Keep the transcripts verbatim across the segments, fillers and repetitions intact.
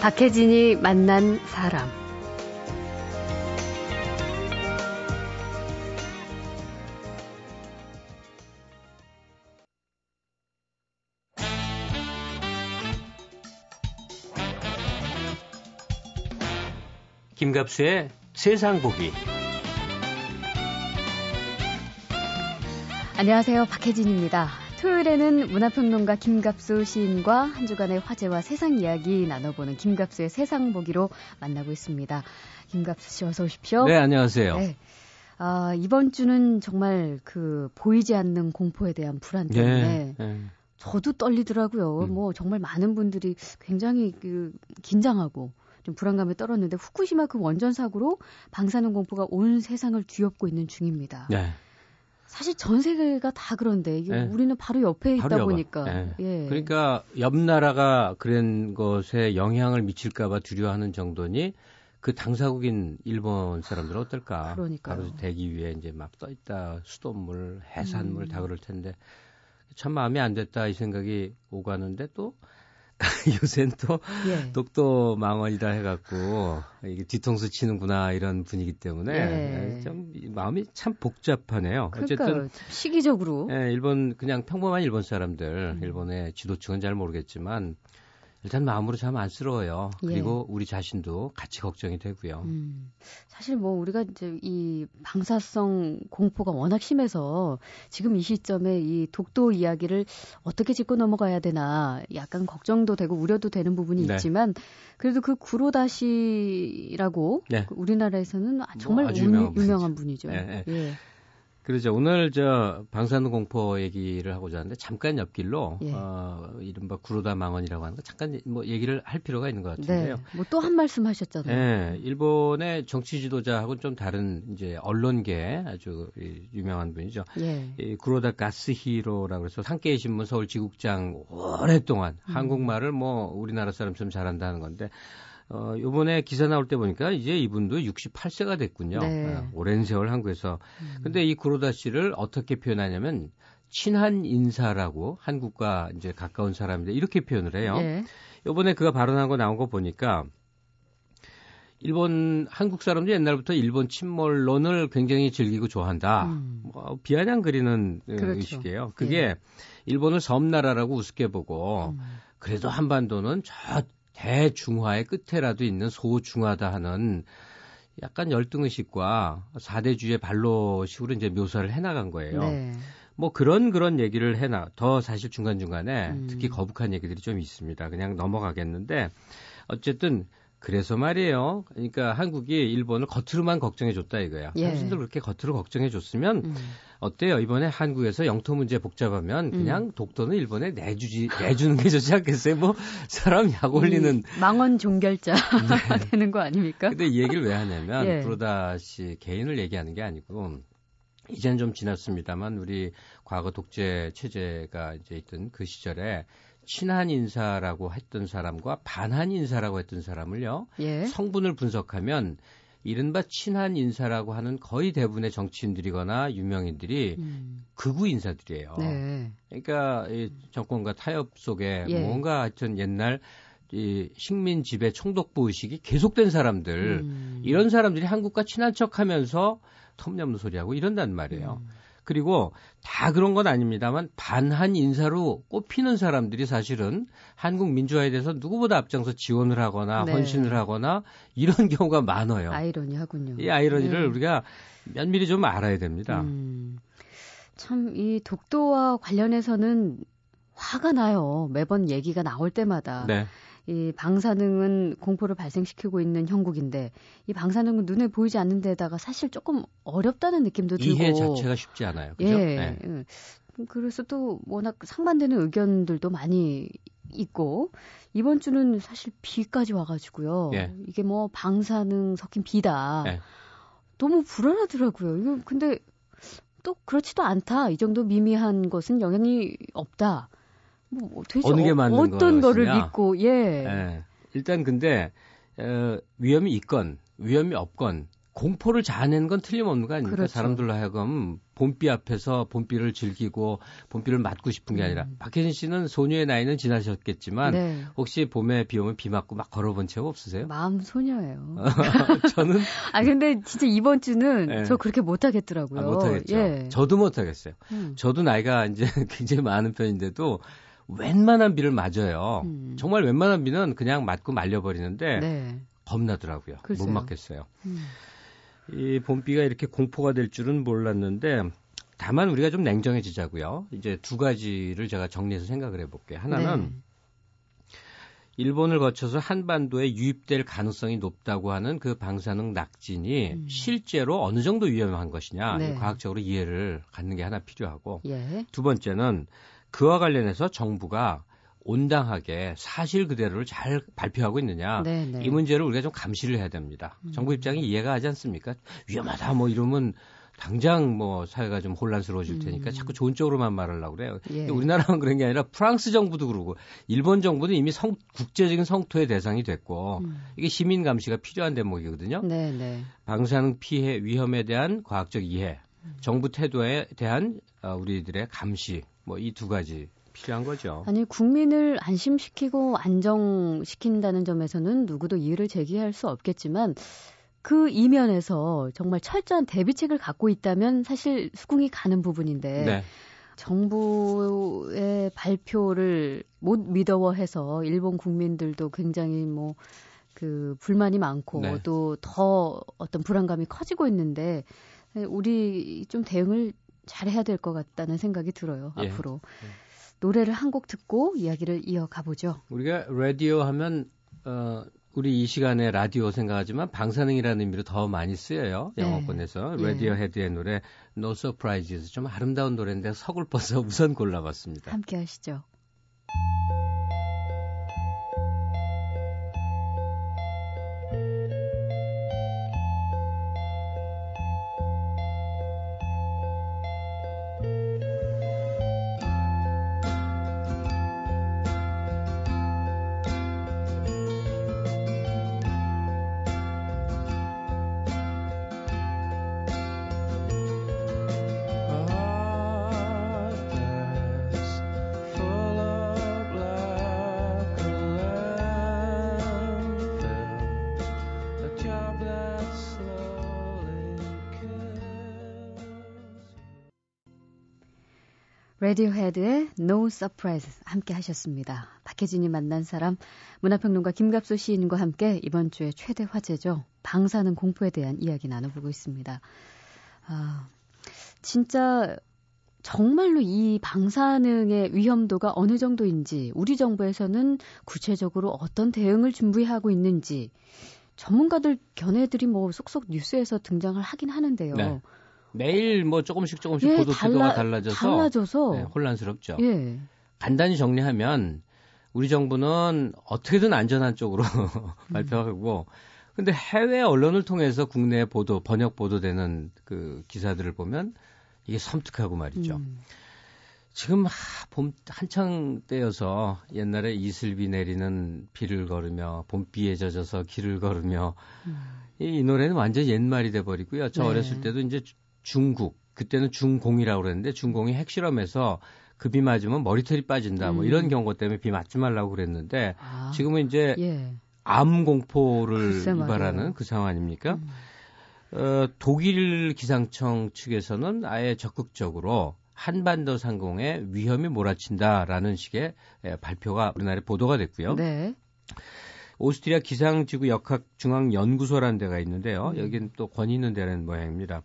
박혜진이 만난 사람. 김갑수의 세상 보기. 안녕하세요. 박혜진입니다. 토요일에는 문화평론가 김갑수 시인과 한 주간의 화제와 세상 이야기 나눠보는 김갑수의 세상 보기로 만나고 있습니다. 김갑수 씨 어서 오십시오. 네, 안녕하세요. 네. 아, 이번 주는 정말 그 보이지 않는 공포에 대한 불안 때문에 네, 네. 저도 떨리더라고요. 음. 뭐 정말 많은 분들이 굉장히 그 긴장하고 좀 불안감에 떨었는데 후쿠시마 그 원전 사고로 방사능 공포가 온 세상을 뒤엎고 있는 중입니다. 네. 사실 전 세계가 다 그런데 이게 네. 우리는 바로 옆에 있다 바로 보니까. 네. 예. 그러니까 옆 나라가 그런 것에 영향을 미칠까 봐 두려워하는 정도니 그 당사국인 일본 사람들은 어떨까. 그러니까요. 바로 대기 위에 이제 막 떠있다. 수돗물, 해산물 음. 다 그럴 텐데 참 마음이 안 됐다 이 생각이 오가는데 또 요새는 또 예. 똑똑 망언이다 해갖고 이게 뒤통수 치는구나 이런 분위기 때문에 예. 좀 마음이 참 복잡하네요. 그러니까요. 어쨌든 시기적으로 예, 일본 그냥 평범한 일본 사람들 음. 일본의 지도층은 잘 모르겠지만 일단 마음으로 참 안쓰러워요. 예. 그리고 우리 자신도 같이 걱정이 되고요. 음, 사실 뭐 우리가 이제 이 방사성 공포가 워낙 심해서 지금 이 시점에 이 독도 이야기를 어떻게 짚고 넘어가야 되나 약간 걱정도 되고 우려도 되는 부분이 네. 있지만 그래도 그 구로다시라고 네. 우리나라에서는 정말 뭐 유명한, 운, 유명한 분이죠. 네, 네. 예. 그러죠. 오늘 저 방사능 공포 얘기를 하고자 하는데 잠깐 옆길로 예. 어, 이른바 구로다 망언이라고 하는 거 잠깐 뭐 얘기를 할 필요가 있는 것 같은데요. 네. 뭐 또 한 말씀 하셨잖아요. 네. 일본의 정치 지도자하고는 좀 다른 이제 언론계 아주 유명한 분이죠. 예. 이 구로다 가스히로라고 해서 상케이 신문 서울 지국장 오랫동안 음. 한국말을 뭐 우리나라 사람처럼 잘한다는 건데 어, 요번에 기사 나올 때 보니까 이제 이분도 육십팔 세가 됐군요. 네. 어, 오랜 세월 한국에서. 음. 근데 이 구로다 씨를 어떻게 표현하냐면, 친한 인사라고 한국과 이제 가까운 사람인데 이렇게 표현을 해요. 예. 요번에 그가 발언한 거 나온 거 보니까, 일본, 한국 사람도 옛날부터 일본 침몰론을 굉장히 즐기고 좋아한다. 음. 뭐, 비아냥거리는 그렇죠. 의식이에요. 그게 예. 일본을 섬나라라고 우습게 보고, 음. 그래도 한반도는 저 대중화의 끝에라도 있는 소중하다 하는 약간 열등의식과 사대주의의 발로식으로 이제 묘사를 해나간 거예요. 네. 뭐 그런 그런 얘기를 해나, 더 사실 중간중간에 음. 특히 거북한 얘기들이 좀 있습니다. 그냥 넘어가겠는데 어쨌든 그래서 말이에요. 그러니까 한국이 일본을 겉으로만 걱정해줬다 이거야. 예. 당신들 그렇게 겉으로 걱정해줬으면 음. 어때요? 이번에 한국에서 영토 문제 복잡하면 그냥 음. 독도는 일본에 내주지, 내주는 게 좋지 않겠어요? 뭐 사람 약 올리는. 망언 종결자 네. 되는 거 아닙니까? 근데 이 얘기를 왜 하냐면 예. 구로다 씨 개인을 얘기하는 게 아니고 이제는 좀 지났습니다만 우리 과거 독재 체제가 이제 있던 그 시절에 친한 인사라고 했던 사람과 반한 인사라고 했던 사람을요. 예. 성분을 분석하면 이른바 친한 인사라고 하는 거의 대부분의 정치인들이거나 유명인들이 음. 극우 인사들이에요. 네. 그러니까 이 정권과 타협 속에 예. 뭔가 하여튼 옛날 이 식민 지배 총독부 의식이 계속된 사람들 음. 이런 사람들이 한국과 친한 척하면서 텀없는 소리하고 이런단 말이에요. 음. 그리고 다 그런 건 아닙니다만 반한 인사로 꼽히는 사람들이 사실은 한국 민주화에 대해서 누구보다 앞장서 지원을 하거나 네. 헌신을 하거나 이런 경우가 많아요. 아이러니하군요. 이 아이러니를 네. 우리가 면밀히 좀 알아야 됩니다. 음, 참 이 독도와 관련해서는 화가 나요. 매번 얘기가 나올 때마다. 네. 이 방사능은 공포를 발생시키고 있는 형국인데 이 방사능은 눈에 보이지 않는 데다가 사실 조금 어렵다는 느낌도 들고 이해 자체가 쉽지 않아요. 그죠? 예. 네. 그래서 또 워낙 상반되는 의견들도 많이 있고 이번 주는 사실 비까지 와가지고요. 예. 이게 뭐 방사능 섞인 비다. 예. 너무 불안하더라고요. 이거 근데 또 그렇지도 않다. 이 정도 미미한 것은 영향이 없다. 뭐 도대체 어느 게 맞는 어떤 것이냐? 거를 믿고 예. 예. 일단 근데 어, 위험이 있건 위험이 없건 공포를 자아내는 건 틀림없는 거 아닙니까? 그렇죠. 사람들로 하여금 봄비 앞에서 봄비를 즐기고 봄비를 맞고 싶은 게 아니라 음. 박혜진 씨는 소녀의 나이는 지나셨겠지만 네. 혹시 봄에 비 오면 비 맞고 막 걸어본 적 없으세요? 마음 소녀예요. 저는 아 근데 진짜 이번 주는 네. 저 그렇게 못하겠더라고요. 아, 못하겠죠. 예. 저도 못하겠어요. 음. 저도 나이가 이제 굉장히 많은 편인데도 웬만한 비를 맞아요. 음. 정말 웬만한 비는 그냥 맞고 말려버리는데 네. 겁나더라고요. 글쎄요. 못 맞겠어요. 음. 이 봄비가 이렇게 공포가 될 줄은 몰랐는데 다만 우리가 좀 냉정해지자고요. 이제 두 가지를 제가 정리해서 생각을 해볼게요. 하나는 네. 일본을 거쳐서 한반도에 유입될 가능성이 높다고 하는 그 방사능 낙진이 음. 실제로 어느 정도 위험한 것이냐 네. 과학적으로 이해를 갖는 게 하나 필요하고 예. 두 번째는 그와 관련해서 정부가 온당하게 사실 그대로를 잘 발표하고 있느냐. 네네. 이 문제를 우리가 좀 감시를 해야 됩니다. 음. 정부 입장이 이해가 하지 않습니까? 위험하다 뭐 이러면 당장 뭐 사회가 좀 혼란스러워질 테니까 음. 자꾸 좋은 쪽으로만 말하려고 그래요. 예. 우리나라만 그런 게 아니라 프랑스 정부도 그러고 일본 정부는 이미 성, 국제적인 성토의 대상이 됐고 음. 이게 시민 감시가 필요한 대목이거든요. 네네. 방사능 피해 위험에 대한 과학적 이해, 음. 정부 태도에 대한 우리들의 감시 뭐 이 두 가지 필요한 거죠. 아니 국민을 안심시키고 안정시킨다는 점에서는 누구도 이의를 제기할 수 없겠지만 그 이면에서 정말 철저한 대비책을 갖고 있다면 사실 수긍이 가는 부분인데 네. 정부의 발표를 못 믿어워해서 일본 국민들도 굉장히 뭐 그 불만이 많고 네. 또 더 어떤 불안감이 커지고 있는데 우리 좀 대응을 잘해야 될 것 같다는 생각이 들어요. 예. 앞으로. 노래를 한 곡 듣고 이야기를 이어가보죠. 우리가 라디오 하면 어, 우리 이 시간에 라디오 생각하지만 방사능이라는 의미로 더 많이 쓰여요. 영어권에서. 네. 라디오 헤드의 노래 No Surprises. 좀 아름다운 노래인데 서글퍼서 우선 골라봤습니다. 함께 하시죠. 레디오헤드의 No Surprise 함께 하셨습니다. 박혜진이 만난 사람, 문화평론가 김갑수 시인과 함께 이번 주의 최대 화제죠. 방사능 공포에 대한 이야기 나눠보고 있습니다. 아, 진짜 정말로 이 방사능의 위험도가 어느 정도인지 우리 정부에서는 구체적으로 어떤 대응을 준비하고 있는지 전문가들 견해들이 뭐 속속 뉴스에서 등장을 하긴 하는데요. 네. 매일 뭐 조금씩 조금씩 예, 보도 태도가 달라, 달라져서, 달라져서. 네, 혼란스럽죠. 예. 간단히 정리하면 우리 정부는 어떻게든 안전한 쪽으로 음. 발표하고 근데 해외 언론을 통해서 국내 보도, 번역 보도되는 그 기사들을 보면 이게 섬뜩하고 말이죠. 음. 지금 하, 봄 한창 때여서 옛날에 이슬비 내리는 비를 걸으며 봄비에 젖어서 길을 걸으며 음. 이, 이 노래는 완전 옛말이 돼버리고요. 저 네. 어렸을 때도 이제 중국, 그때는 중공이라고 그랬는데 중공이 핵실험에서 그 비 맞으면 머리털이 빠진다. 음. 뭐 이런 경고 때문에 비 맞지 말라고 그랬는데 아, 지금은 이제 예. 암 공포를 유발하는 그 상황 아닙니까? 음. 어, 독일 기상청 측에서는 아예 적극적으로 한반도 상공에 위험이 몰아친다라는 식의 발표가 우리나라에 보도가 됐고요. 네. 오스트리아 기상지구 역학중앙연구소라는 데가 있는데요. 음. 여기는 또 권위 있는 데라는 모양입니다.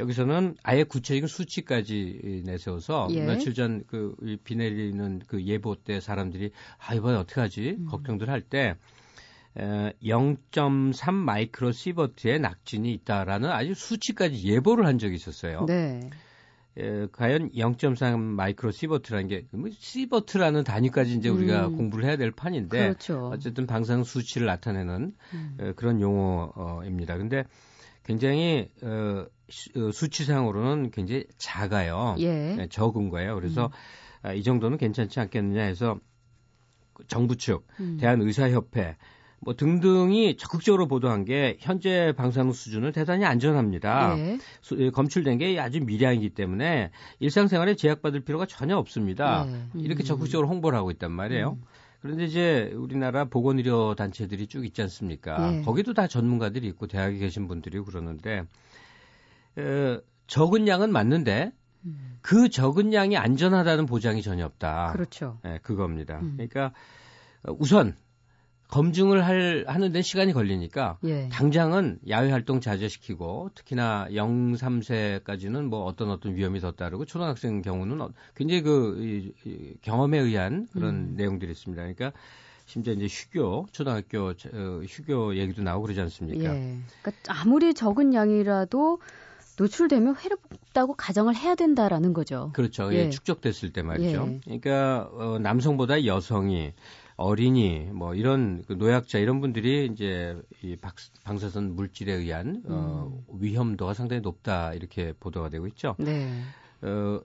여기서는 아예 구체적인 수치까지 내세워서 예. 며칠 전 그 비 내리는 그 예보 때 사람들이 아 이번에 어떡하지 음. 걱정들 할 때 영 점 삼 마이크로 시버트의 낙진이 있다라는 아주 수치까지 예보를 한 적이 있었어요. 네. 에, 과연 영 점 삼 마이크로 시버트라는 게 뭐 시버트라는 단위까지 이제 우리가 음. 공부를 해야 될 판인데 그렇죠. 어쨌든 방사능 수치를 나타내는 음. 에, 그런 용어입니다. 근데 굉장히 어, 수치상으로는 굉장히 작아요. 예. 적은 거예요. 그래서 음. 아, 이 정도는 괜찮지 않겠느냐 해서 정부 측, 음. 대한의사협회, 뭐 등등이 적극적으로 보도한 게 현재 방사능 수준은 대단히 안전합니다. 예. 수, 검출된 게 아주 미량이기 때문에 일상생활에 제약받을 필요가 전혀 없습니다. 예. 음. 이렇게 적극적으로 홍보를 하고 있단 말이에요. 음. 그런데 이제 우리나라 보건의료 단체들이 쭉 있지 않습니까? 예. 거기도 다 전문가들이 있고 대학에 계신 분들이 그러는데 에, 적은 양은 맞는데 음. 그 적은 양이 안전하다는 보장이 전혀 없다. 그렇죠. 예, 그겁니다. 음. 그러니까 우선 검증을 할, 하는 데는 시간이 걸리니까 예. 당장은 야외 활동 자제시키고 특히나 영, 삼 세까지는 뭐 어떤 어떤 위험이 더 따르고 초등학생 경우는 굉장히 그 이, 이, 경험에 의한 그런 음. 내용들이 있습니다. 그러니까 심지어 이제 휴교, 초등학교 어, 휴교 얘기도 나오고 그러지 않습니까? 예. 그러니까 아무리 적은 양이라도 노출되면 해롭다고 가정을 해야 된다라는 거죠. 그렇죠. 예. 예, 축적됐을 때 말이죠. 예. 그러니까 어, 남성보다 여성이 어린이, 뭐, 이런, 노약자, 이런 분들이 이제, 이 방사선 물질에 의한, 어, 음. 위험도가 상당히 높다, 이렇게 보도가 되고 있죠. 네. 어,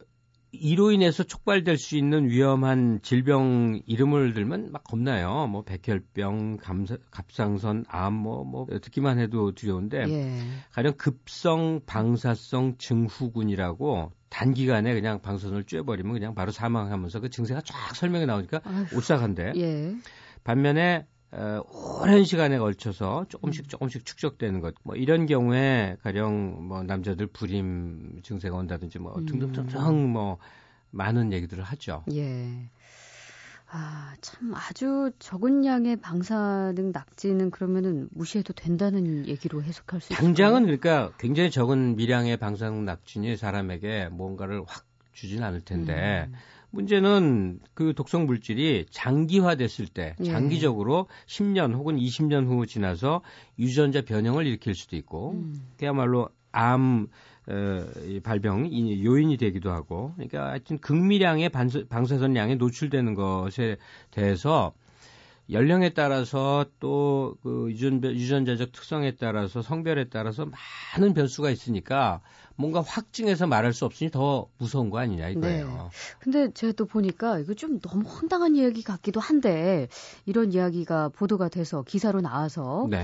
이로 인해서 촉발될 수 있는 위험한 질병 이름을 들면 막 겁나요. 뭐, 백혈병, 감사, 갑상선, 암, 뭐, 뭐, 듣기만 해도 두려운데, 예. 가령 급성 방사성 증후군이라고, 단기간에 그냥 방사선을 쬐버리면 그냥 바로 사망하면서 그 증세가 쫙 설명이 나오니까 아휴, 오싹한데 예. 반면에 어, 오랜 시간에 걸쳐서 조금씩 조금씩 축적되는 것 뭐 이런 경우에 가령 뭐 남자들 불임 증세가 온다든지 뭐 등등등등 뭐 많은 얘기들을 하죠. 예. 아, 참 아주 적은 양의 방사능 낙지는 그러면은 무시해도 된다는 얘기로 해석할 수 있을까요? 당장은 그러니까 굉장히 적은 미량의 방사능 낙진이 사람에게 뭔가를 확 주진 않을 텐데 음. 문제는 그 독성 물질이 장기화됐을 때 장기적으로 예. 십 년 혹은 이십 년 후 지나서 유전자 변형을 일으킬 수도 있고 음. 그야말로 암 어, 이 발병 이, 요인이 되기도 하고, 그러니까 하여튼 극미량의 반수, 방사선 양에 노출되는 것에 대해서 연령에 따라서 또 그 유전, 유전자적 특성에 따라서 성별에 따라서 많은 변수가 있으니까 뭔가 확증해서 말할 수 없으니 더 무서운 거 아니냐 이거예요. 네. 근데 제가 또 보니까 이거 좀 너무 황당한 이야기 같기도 한데 이런 이야기가 보도가 돼서 기사로 나와서 네.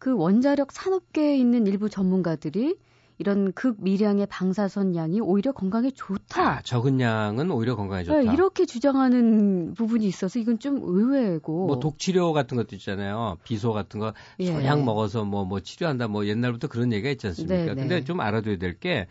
그 원자력 산업계에 있는 일부 전문가들이 이런 극미량의 방사선 양이 오히려 건강에 좋다. 아, 적은 양은 오히려 건강에 좋다. 네, 이렇게 주장하는 부분이 있어서 이건 좀 의외고. 뭐 독치료 같은 것도 있잖아요. 비소 같은 거 소량 예. 먹어서 뭐, 뭐 치료한다. 뭐 옛날부터 그런 얘기가 있지 않습니까? 네네. 근데 좀 알아둬야 될 게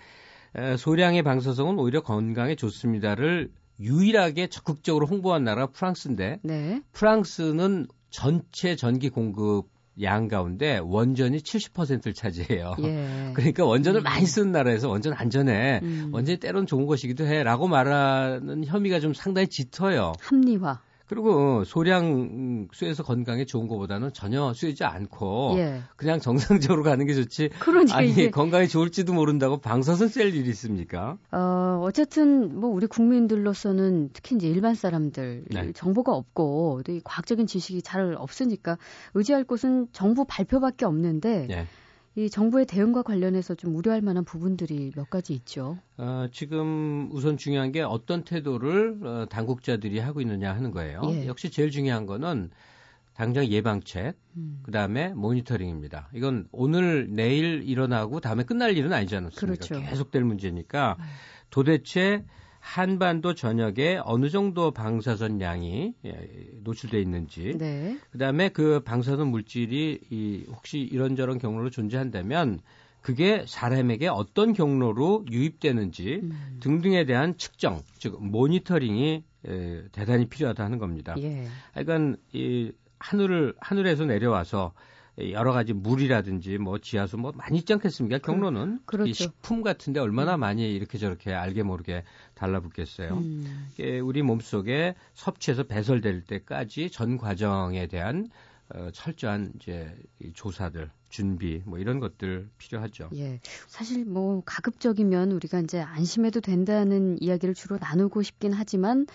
소량의 방사성은 오히려 건강에 좋습니다를 유일하게 적극적으로 홍보한 나라가 프랑스인데 네. 프랑스는 전체 전기 공급 양 가운데 원전이 칠십 퍼센트를 차지해요. 예. 그러니까 원전을 음. 많이 쓰는 나라에서 원전 안전해. 음. 원전이 때론 좋은 것이기도 해. 라고 말하는 혐의가 좀 상당히 짙어요. 합리화. 그리고 소량 쇠에서 건강에 좋은 것보다는 전혀 쇠지 않고 예. 그냥 정상적으로 가는 게 좋지. 그러니까 아니 이제... 건강에 좋을지도 모른다고 방사선 쐴 일이 있습니까? 어 어쨌든 뭐 우리 국민들로서는 특히 이제 일반 사람들 네. 정보가 없고 또 이 과학적인 지식이 잘 없으니까 의지할 곳은 정부 발표밖에 없는데. 네. 이 정부의 대응과 관련해서 좀 우려할 만한 부분들이 몇 가지 있죠. 어, 지금 우선 중요한 게 어떤 태도를 어, 당국자들이 하고 있느냐 하는 거예요. 예. 역시 제일 중요한 거는 당장 예방책, 음. 그다음에 모니터링입니다. 이건 오늘 내일 일어나고 다음에 끝날 일은 아니지 않습니까? 그렇죠. 계속될 문제니까 도대체 한반도 전역에 어느 정도 방사선 양이 노출돼 있는지, 네. 그다음에 그 방사선 물질이 이 혹시 이런저런 경로로 존재한다면 그게 사람에게 어떤 경로로 유입되는지 음. 등등에 대한 측정, 즉 모니터링이 대단히 필요하다는 겁니다. 예. 그러니까 이 하늘을 하늘에서 내려와서 여러 가지 물이라든지 뭐 지하수 뭐 많이 있지 않겠습니까? 경로는. 그, 그렇죠. 식품 같은 데 얼마나 많이 이렇게 저렇게 알게 모르게 달라붙겠어요. 음. 우리 몸속에 섭취해서 배설될 때까지 전 과정에 대한 어, 철저한 이제 조사들, 준비 뭐 이런 것들 필요하죠. 예, 사실 뭐 가급적이면 우리가 이제 안심해도 된다는 이야기를 주로 나누고 싶긴 하지만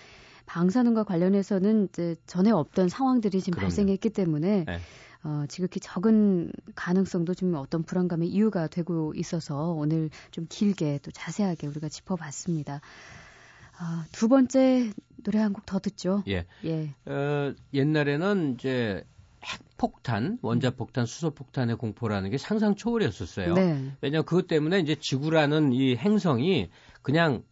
방사능과 관련해서는 이제 전에 없던 상황들이 지금 그럼요. 발생했기 때문에 네. 어, 지극히 적은 가능성도 좀 어떤 불안감의 이유가 되고 있어서 오늘 좀 길게 또 자세하게 우리가 짚어봤습니다. 어, 두 번째 노래 한 곡 더 듣죠. 예. 예. 어, 옛날에는 이제 핵폭탄, 원자폭탄, 수소폭탄의 공포라는 게 상상 초월이었었어요. 네. 왜냐하면 그것 때문에 이제 지구라는 이 행성이 그냥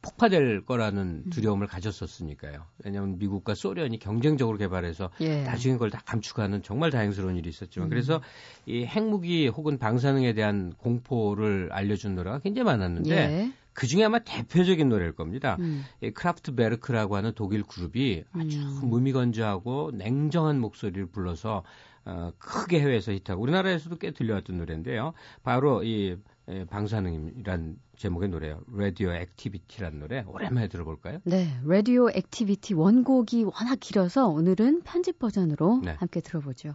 폭파될 거라는 두려움을 가졌었으니까요. 왜냐하면 미국과 소련이 경쟁적으로 개발해서 예. 나중에 그걸 다 감축하는 정말 다행스러운 일이 있었지만 음. 그래서 이 핵무기 혹은 방사능에 대한 공포를 알려준 노래가 굉장히 많았는데 예. 그중에 아마 대표적인 노래일 겁니다. 음. 이 크라프트베르크라고 하는 독일 그룹이 아주 음. 무미건조하고 냉정한 목소리를 불러서 어, 크게 해외에서 히트하고 우리나라에서도 꽤 들려왔던 노래인데요. 바로 이 방사능이란 제목의 노래예요. 라디오 액티비티라는 노래 오랜만에 들어볼까요? 네, 라디오 액티비티 원곡이 워낙 길어서 오늘은 편집 버전으로 네. 함께 들어보죠.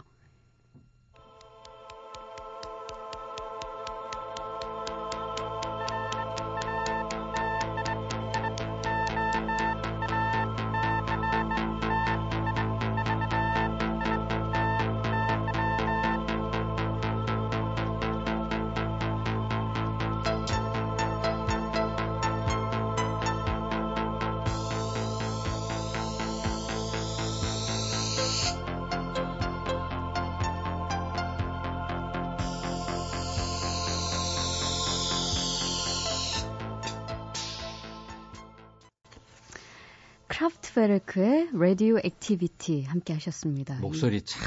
크라프트베르크의 라디오 액티비티 함께 하셨습니다. 목소리 참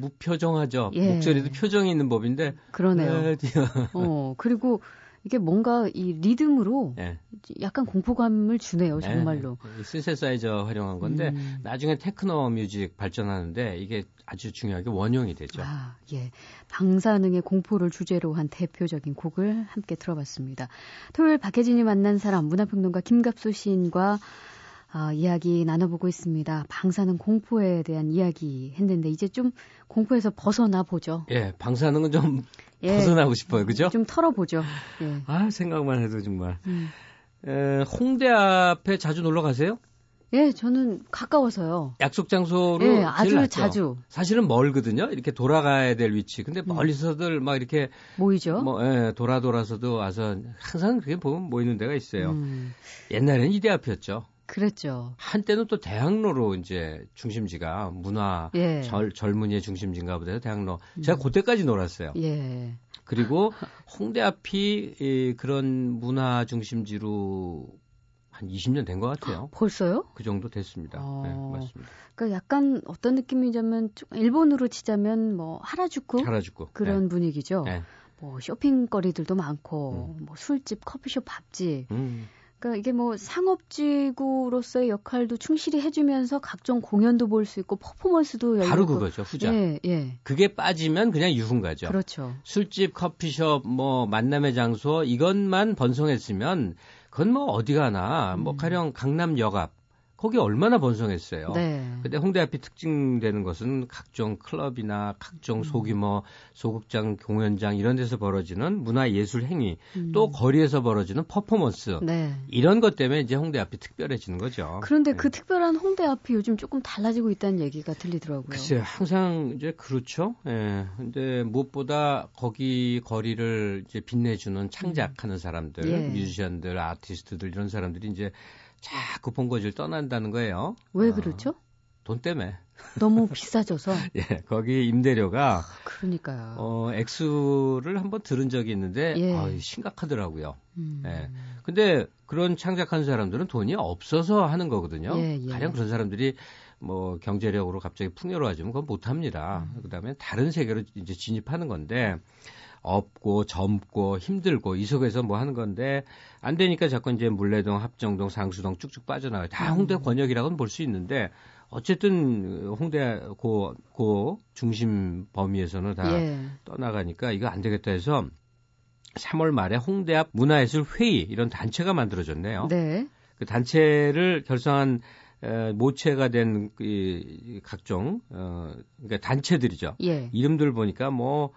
무표정하죠. 예. 목소리도 표정이 있는 법인데. 그러네요. 어, 그리고 이게 뭔가 이 리듬으로 예. 약간 공포감을 주네요. 정말로. 예. 신세사이저 활용한 건데 음. 나중에 테크노 뮤직 발전하는데 이게 아주 중요하게 원형이 되죠. 아, 예. 방사능의 공포를 주제로 한 대표적인 곡을 함께 들어봤습니다. 토요일 박혜진이 만난 사람 문화평론가 김갑수 시인과 어, 이야기 나눠보고 있습니다. 방사능 공포에 대한 이야기 했는데 이제 좀 공포에서 벗어나 보죠. 예, 방사능은 좀 예, 벗어나고 싶어요, 그죠? 좀 털어보죠. 예. 아, 생각만 해도 정말. 음. 에, 홍대 앞에 자주 놀러 가세요? 예, 저는 가까워서요. 약속 장소로 예, 아주 낫죠. 자주. 사실은 멀거든요. 이렇게 돌아가야 될 위치. 근데 멀리서들 음. 막 이렇게 모이죠. 뭐, 예, 돌아 돌아서도 와서 항상 그게 보면 모이는 데가 있어요. 음. 옛날에는 이대 앞이었죠. 그랬죠. 한때는 또 대학로로 이제 중심지가 문화 예. 절, 젊은이의 중심지인가 보다 대학로. 제가 음. 그때까지 놀았어요. 예. 그리고 홍대 앞이 이, 그런 문화 중심지로 한 이십 년 된 것 같아요. 벌써요? 그 정도 됐습니다. 어. 네, 맞습니다. 그러니까 약간 어떤 느낌이냐면 일본으로 치자면 뭐 하라주쿠, 하라주쿠. 그런 네. 분위기죠. 네. 뭐 쇼핑거리들도 많고 음. 뭐 술집, 커피숍, 밥집. 음. 그러니까 이게 뭐 상업지구로서의 역할도 충실히 해주면서 각종 공연도 볼 수 있고 퍼포먼스도 열리고 바로 그거죠 후자. 예, 예. 그게 빠지면 그냥 유흥가죠. 그렇죠. 술집, 커피숍, 뭐 만남의 장소 이것만 번성했으면 그건 뭐 어디 가나 음. 뭐 가령 강남역 앞 거기 얼마나 번성했어요. 네. 근데 홍대 앞이 특징되는 것은 각종 클럽이나 각종 소규모 소극장, 공연장 이런 데서 벌어지는 문화예술 행위, 음. 또 거리에서 벌어지는 퍼포먼스 네. 이런 것 때문에 이제 홍대 앞이 특별해지는 거죠. 그런데 네. 그 특별한 홍대 앞이 요즘 조금 달라지고 있다는 얘기가 들리더라고요. 글쎄요, 항상 이제 그렇죠. 예. 근데 무엇보다 거기 거리를 이제 빛내주는 창작하는 사람들, 예. 뮤지션들, 아티스트들 이런 사람들이 이제 자꾸 본거지를 떠난다는 거예요. 왜 그렇죠? 어, 돈 때문에. 너무 비싸져서. 예, 거기 임대료가. 그러니까요. 어, 액수를 한번 들은 적이 있는데 예. 어, 심각하더라고요. 음. 예. 근데 그런 창작하는 사람들은 돈이 없어서 하는 거거든요. 예, 예. 가령 그런 사람들이 뭐 경제력으로 갑자기 풍요로워지면 그건 못 합니다. 음. 그다음에 다른 세계로 이제 진입하는 건데. 없고 젊고 힘들고 이 속에서 뭐 하는 건데 안 되니까 자꾸 이제 물레동, 합정동, 상수동 쭉쭉 빠져나가요. 다 홍대 권역이라고는 볼 수 있는데 어쨌든 홍대 고, 고 중심 범위에서는 다 예. 떠나가니까 이거 안 되겠다 해서 삼월 말에 홍대 앞 문화예술 회의 이런 단체가 만들어졌네요. 네. 그 단체를 결성한 에, 모체가 된 이, 각종 어, 그러니까 단체들이죠. 예. 이름들 보니까 뭐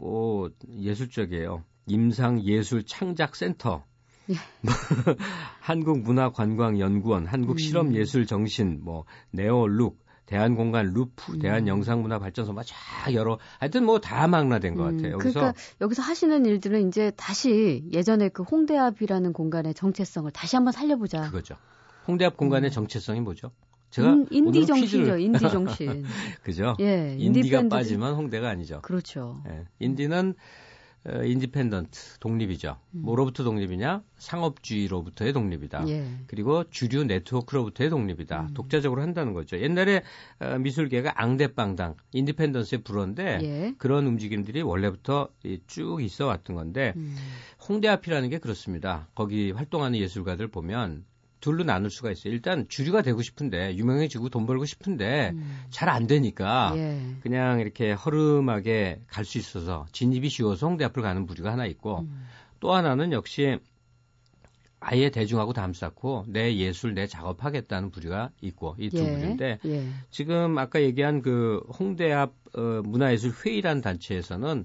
뭐 예술적이에요. 임상예술창작센터, 예. 한국문화관광연구원, 한국실험예술정신, 뭐 네오룩, 대한공간 루프, 음. 대한영상문화발전소 막 여러 하여튼 뭐 다 망라된 것 같아요. 음, 그러니까 여기서, 여기서 하시는 일들은 이제 다시 예전에 그 홍대 앞이라는 공간의 정체성을 다시 한번 살려보자. 그거죠. 홍대 앞 공간의 음. 정체성이 뭐죠? 제가 인, 인디 정신이죠. 퀴즈를... 인디 정신. 그죠? 예, 인디가 인디 빠지면 홍대가 아니죠. 그렇죠. 예, 인디는 어, 인디펜던트, 독립이죠. 음. 뭐로부터 독립이냐? 상업주의로부터의 독립이다. 예. 그리고 주류 네트워크로부터의 독립이다. 음. 독자적으로 한다는 거죠. 옛날에 어, 미술계가 앙대빵당, 인디펜던스의 불어인데 예. 그런 움직임들이 원래부터 이, 쭉 있어 왔던 건데 음. 홍대 앞이라는 게 그렇습니다. 거기 활동하는 예술가들 보면 둘로 나눌 수가 있어요. 일단 주류가 되고 싶은데 유명해지고 돈 벌고 싶은데 음. 잘 안 되니까 예. 그냥 이렇게 허름하게 갈 수 있어서 진입이 쉬워서 홍대 앞을 가는 부류가 하나 있고 음. 또 하나는 역시 아예 대중하고 담쌓고 내 예술, 내 작업하겠다는 부류가 있고 이 두 예. 부류인데 예. 지금 아까 얘기한 그 홍대 앞 어, 문화예술회의라는 단체에서는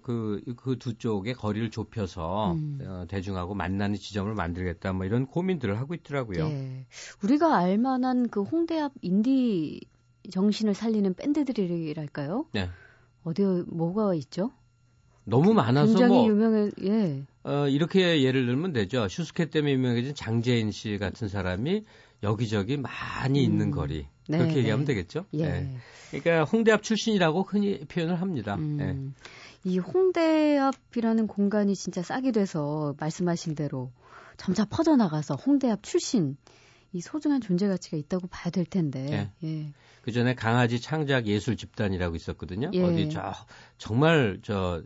그, 그 두 쪽의 거리를 좁혀서 음. 어, 대중하고 만나는 지점을 만들겠다 뭐 이런 고민들을 하고 있더라고요. 예. 우리가 알만한 그 홍대 앞 인디 정신을 살리는 밴드들이랄까요? 네. 어디 뭐가 있죠? 너무 많아서 굉장히 뭐, 유명해. 예. 어, 이렇게 예를 들면 되죠. 슈스케 때문에 유명해진 장재인 씨 같은 사람이 여기저기 많이 있는 음. 거리. 네, 그렇게 얘기하면 네. 되겠죠. 예. 예. 그러니까 홍대 앞 출신이라고 흔히 표현을 합니다. 음. 예. 이 홍대 앞이라는 공간이 진짜 싹이 돼서 말씀하신 대로 점차 퍼져나가서 홍대 앞 출신 이 소중한 존재 가치가 있다고 봐야 될 텐데. 예. 예. 그 전에 강아지 창작 예술 집단이라고 있었거든요. 예. 어디 저 정말 저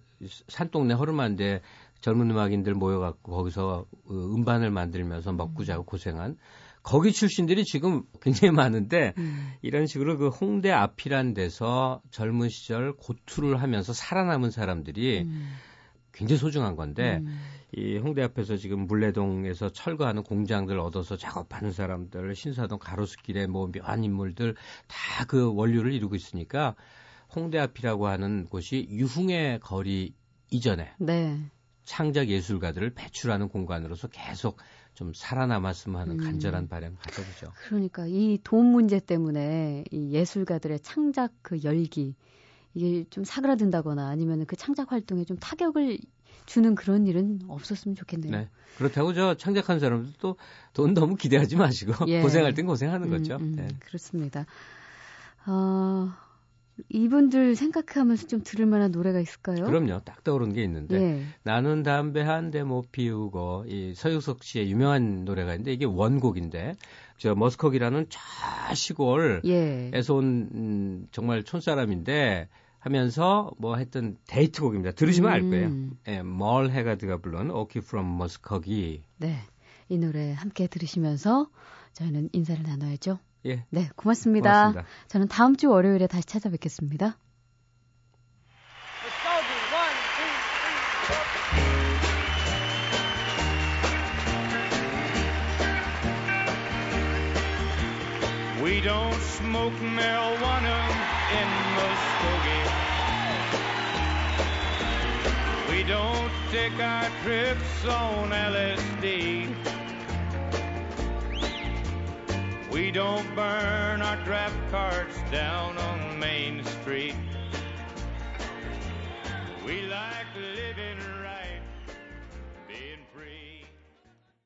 산동네 허름한데 젊은 음악인들 모여갖고 거기서 음반을 만들면서 먹고 자고 고생한. 거기 출신들이 지금 굉장히 많은데 음. 이런 식으로 그 홍대 앞이란 데서 젊은 시절 고투를 하면서 살아남은 사람들이 음. 굉장히 소중한 건데 음. 이 홍대 앞에서 지금 물레동에서 철거하는 공장들 얻어서 작업하는 사람들, 신사동 가로수길에 뭐 묘한 인물들 다 그 원류를 이루고 있으니까 홍대 앞이라고 하는 곳이 유흥의 거리 이전에 네. 창작 예술가들을 배출하는 공간으로서 계속 좀 살아남았으면 하는 간절한 바람 가져보죠. 그러니까 이 돈 문제 때문에 이 예술가들의 창작 그 열기 이게 좀 사그라든다거나 아니면 그 창작 활동에 좀 타격을 주는 그런 일은 없었으면 좋겠네요. 네. 그렇다고 저 창작한 사람들도 돈 너무 기대하지 마시고 예. 고생할 땐 고생하는 거죠. 음, 음, 네. 그렇습니다. 어, 이분들 생각하면서 좀 들을 만한 노래가 있을까요? 그럼요. 딱 떠오른 게 있는데 예. 나는 담배 한 대 못 피우고 이 서유석 씨의 유명한 노래가 있는데 이게 원곡인데 저 머스커기라는 저 시골에서 예. 온 음, 정말 촌사람인데 하면서 뭐 했던 데이트곡입니다. 들으시면 음. 알 거예요. 예, 멀 해가드가 불러온 오키 프롬 머스커기. 네, 이 노래 함께 들으시면서 저희는 인사를 나눠야죠. 예. 네, 고맙습니다. 고맙습니다. 저는 다음 주 월요일에 다시 찾아뵙겠습니다. We don't smoke marijuana in Muskogee. We don't take our trips on L S D. We don't burn our draft cards down on Main Street. We like